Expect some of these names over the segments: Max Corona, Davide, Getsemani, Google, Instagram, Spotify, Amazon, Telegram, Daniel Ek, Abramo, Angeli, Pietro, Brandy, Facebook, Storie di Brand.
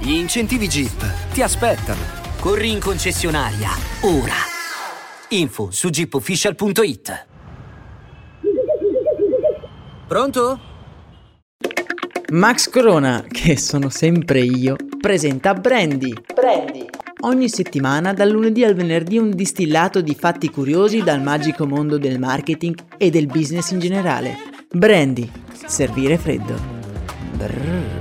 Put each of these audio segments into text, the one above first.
Gli incentivi Jeep ti aspettano. Corri in concessionaria, ora. Info su jeepofficial.it. Pronto? Max Corona, che sono sempre io, presenta Brandy. Ogni settimana, dal lunedì al venerdì, un distillato di fatti curiosi dal magico mondo del marketing e del business in generale. Brandy, servire freddo. Brrr.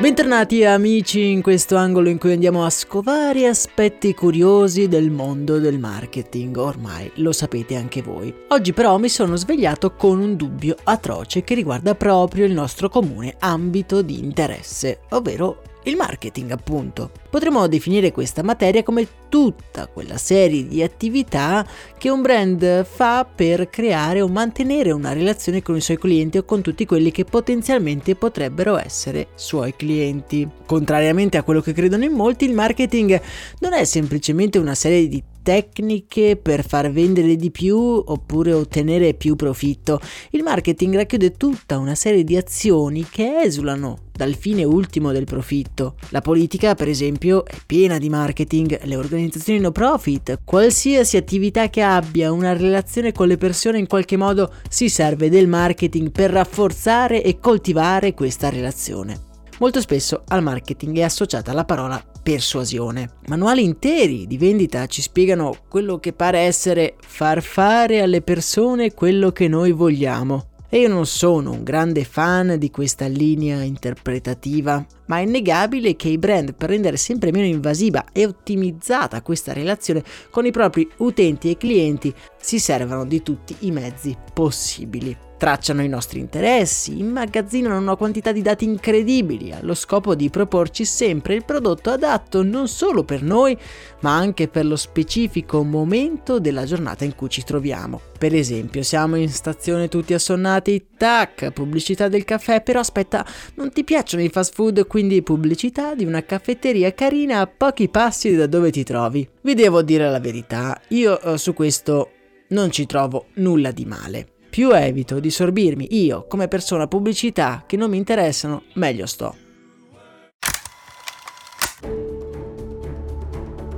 Bentornati amici in questo angolo in cui andiamo a scovare aspetti curiosi del mondo del marketing, ormai lo sapete anche voi. Oggi però mi sono svegliato con un dubbio atroce che riguarda proprio il nostro comune ambito di interesse, ovvero il marketing appunto. Potremmo definire questa materia come tutta quella serie di attività che un brand fa per creare o mantenere una relazione con i suoi clienti o con tutti quelli che potenzialmente potrebbero essere suoi clienti. Contrariamente a quello che credono in molti, il marketing non è semplicemente una serie di tecniche per far vendere di più oppure ottenere più profitto. Il marketing racchiude tutta una serie di azioni che esulano dal fine ultimo del profitto. La politica, per esempio, è piena di marketing, le organizzazioni no profit, qualsiasi attività che abbia una relazione con le persone in qualche modo si serve del marketing per rafforzare e coltivare questa relazione. Molto spesso al marketing è associata la parola persuasione. Manuali interi di vendita ci spiegano quello che pare essere far fare alle persone quello che noi vogliamo. E io non sono un grande fan di questa linea interpretativa, ma è innegabile che i brand, per rendere sempre meno invasiva e ottimizzata questa relazione con i propri utenti e clienti, si servono di tutti i mezzi possibili. Tracciano i nostri interessi, immagazzinano una quantità di dati incredibili allo scopo di proporci sempre il prodotto adatto non solo per noi, ma anche per lo specifico momento della giornata in cui ci troviamo. Per esempio, siamo in stazione tutti assonnati, tac, pubblicità del caffè, però aspetta, non ti piacciono i fast food, quindi pubblicità di una caffetteria carina a pochi passi da dove ti trovi. Vi devo dire la verità, io su questo non ci trovo nulla di male. Più evito di sorbirmi io come persona pubblicità che non mi interessano, meglio sto.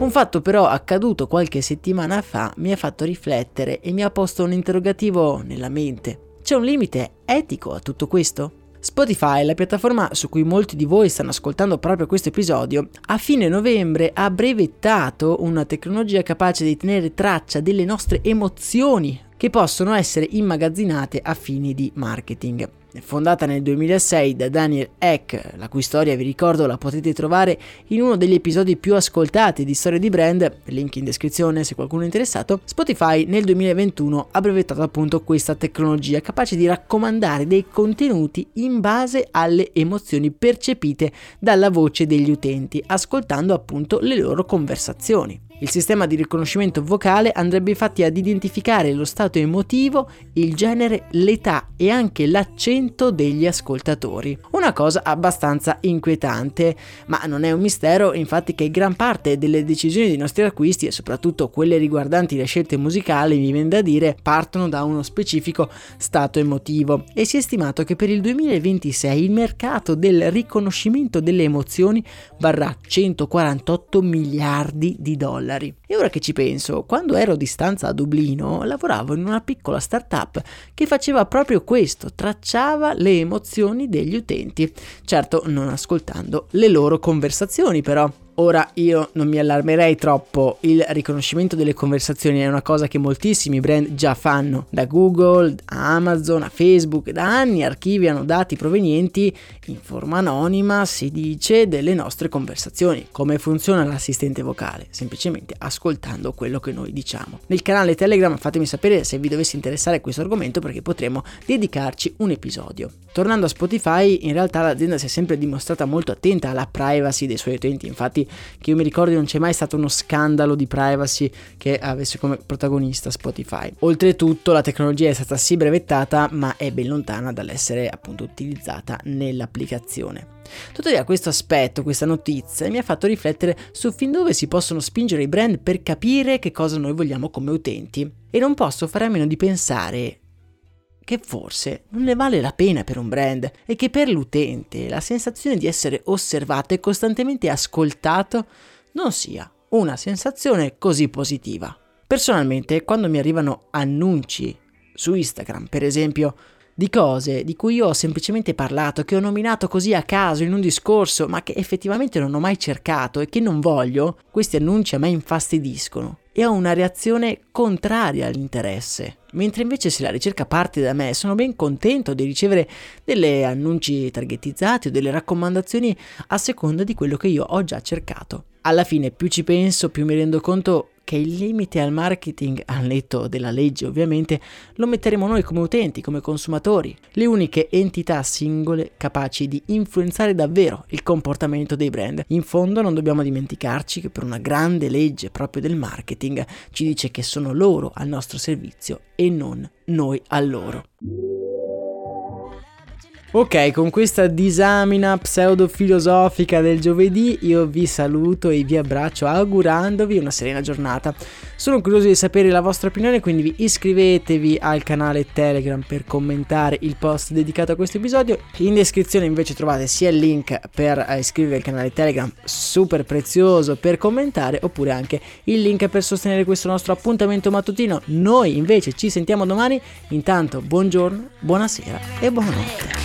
Un fatto però accaduto qualche settimana fa mi ha fatto riflettere e mi ha posto un interrogativo nella mente. C'è un limite etico a tutto questo? Spotify, la piattaforma su cui molti di voi stanno ascoltando proprio questo episodio, a fine novembre ha brevettato una tecnologia capace di tenere traccia delle nostre emozioni che possono essere immagazzinate a fini di marketing. Fondata nel 2006 da Daniel Ek, la cui storia, vi ricordo, la potete trovare in uno degli episodi più ascoltati di Storie di Brand, link in descrizione se qualcuno è interessato, Spotify nel 2021 ha brevettato appunto questa tecnologia capace di raccomandare dei contenuti in base alle emozioni percepite dalla voce degli utenti, ascoltando appunto le loro conversazioni. Il sistema di riconoscimento vocale andrebbe infatti ad identificare lo stato emotivo, il genere, l'età e anche l'accento degli ascoltatori. Una cosa abbastanza inquietante, ma non è un mistero infatti che gran parte delle decisioni dei nostri acquisti e soprattutto quelle riguardanti le scelte musicali, mi viene da dire, partono da uno specifico stato emotivo e si è stimato che per il 2026 il mercato del riconoscimento delle emozioni varrà 148 miliardi di dollari. E ora che ci penso, quando ero a distanza a Dublino, lavoravo in una piccola startup che faceva proprio questo, tracciava le emozioni degli utenti, certo non ascoltando le loro conversazioni però. Ora io non mi allarmerei troppo, il riconoscimento delle conversazioni è una cosa che moltissimi brand già fanno, da Google, a Amazon, a Facebook, da anni archiviano dati provenienti in forma anonima, si dice, delle nostre conversazioni. Come funziona l'assistente vocale? Semplicemente ascoltando quello che noi diciamo. Nel canale Telegram fatemi sapere se vi dovesse interessare questo argomento, perché potremo dedicarci un episodio. Tornando a Spotify, in realtà l'azienda si è sempre dimostrata molto attenta alla privacy dei suoi utenti, infatti che io mi ricordo non c'è mai stato uno scandalo di privacy che avesse come protagonista Spotify. Oltretutto la tecnologia è stata sì brevettata, ma è ben lontana dall'essere appunto utilizzata nell'applicazione. Tuttavia questo aspetto, questa notizia mi ha fatto riflettere su fin dove si possono spingere i brand per capire che cosa noi vogliamo come utenti, e non posso fare a meno di pensare che forse non ne vale la pena per un brand, e che per l'utente la sensazione di essere osservato e costantemente ascoltato non sia una sensazione così positiva. Personalmente, quando mi arrivano annunci su Instagram, per esempio, di cose di cui io ho semplicemente parlato, che ho nominato così a caso in un discorso, ma che effettivamente non ho mai cercato e che non voglio, questi annunci a me infastidiscono e ho una reazione contraria all'interesse. Mentre invece se la ricerca parte da me, sono ben contento di ricevere delle annunci targetizzati o delle raccomandazioni a seconda di quello che io ho già cercato. Alla fine più ci penso, più mi rendo conto che il limite al marketing, al netto della legge ovviamente, lo metteremo noi come utenti, come consumatori, le uniche entità singole capaci di influenzare davvero il comportamento dei brand. In fondo non dobbiamo dimenticarci che per una grande legge proprio del marketing ci dice che sono loro al nostro servizio e non noi a loro. Ok, con questa disamina pseudofilosofica del giovedì io vi saluto e vi abbraccio augurandovi una serena giornata. Sono curioso di sapere la vostra opinione, quindi vi iscrivetevi al canale Telegram per commentare il post dedicato a questo episodio. In descrizione invece trovate sia il link per iscrivervi al canale Telegram, super prezioso per commentare, oppure anche il link per sostenere questo nostro appuntamento mattutino. Noi invece ci sentiamo domani, intanto buongiorno, buonasera e buonanotte.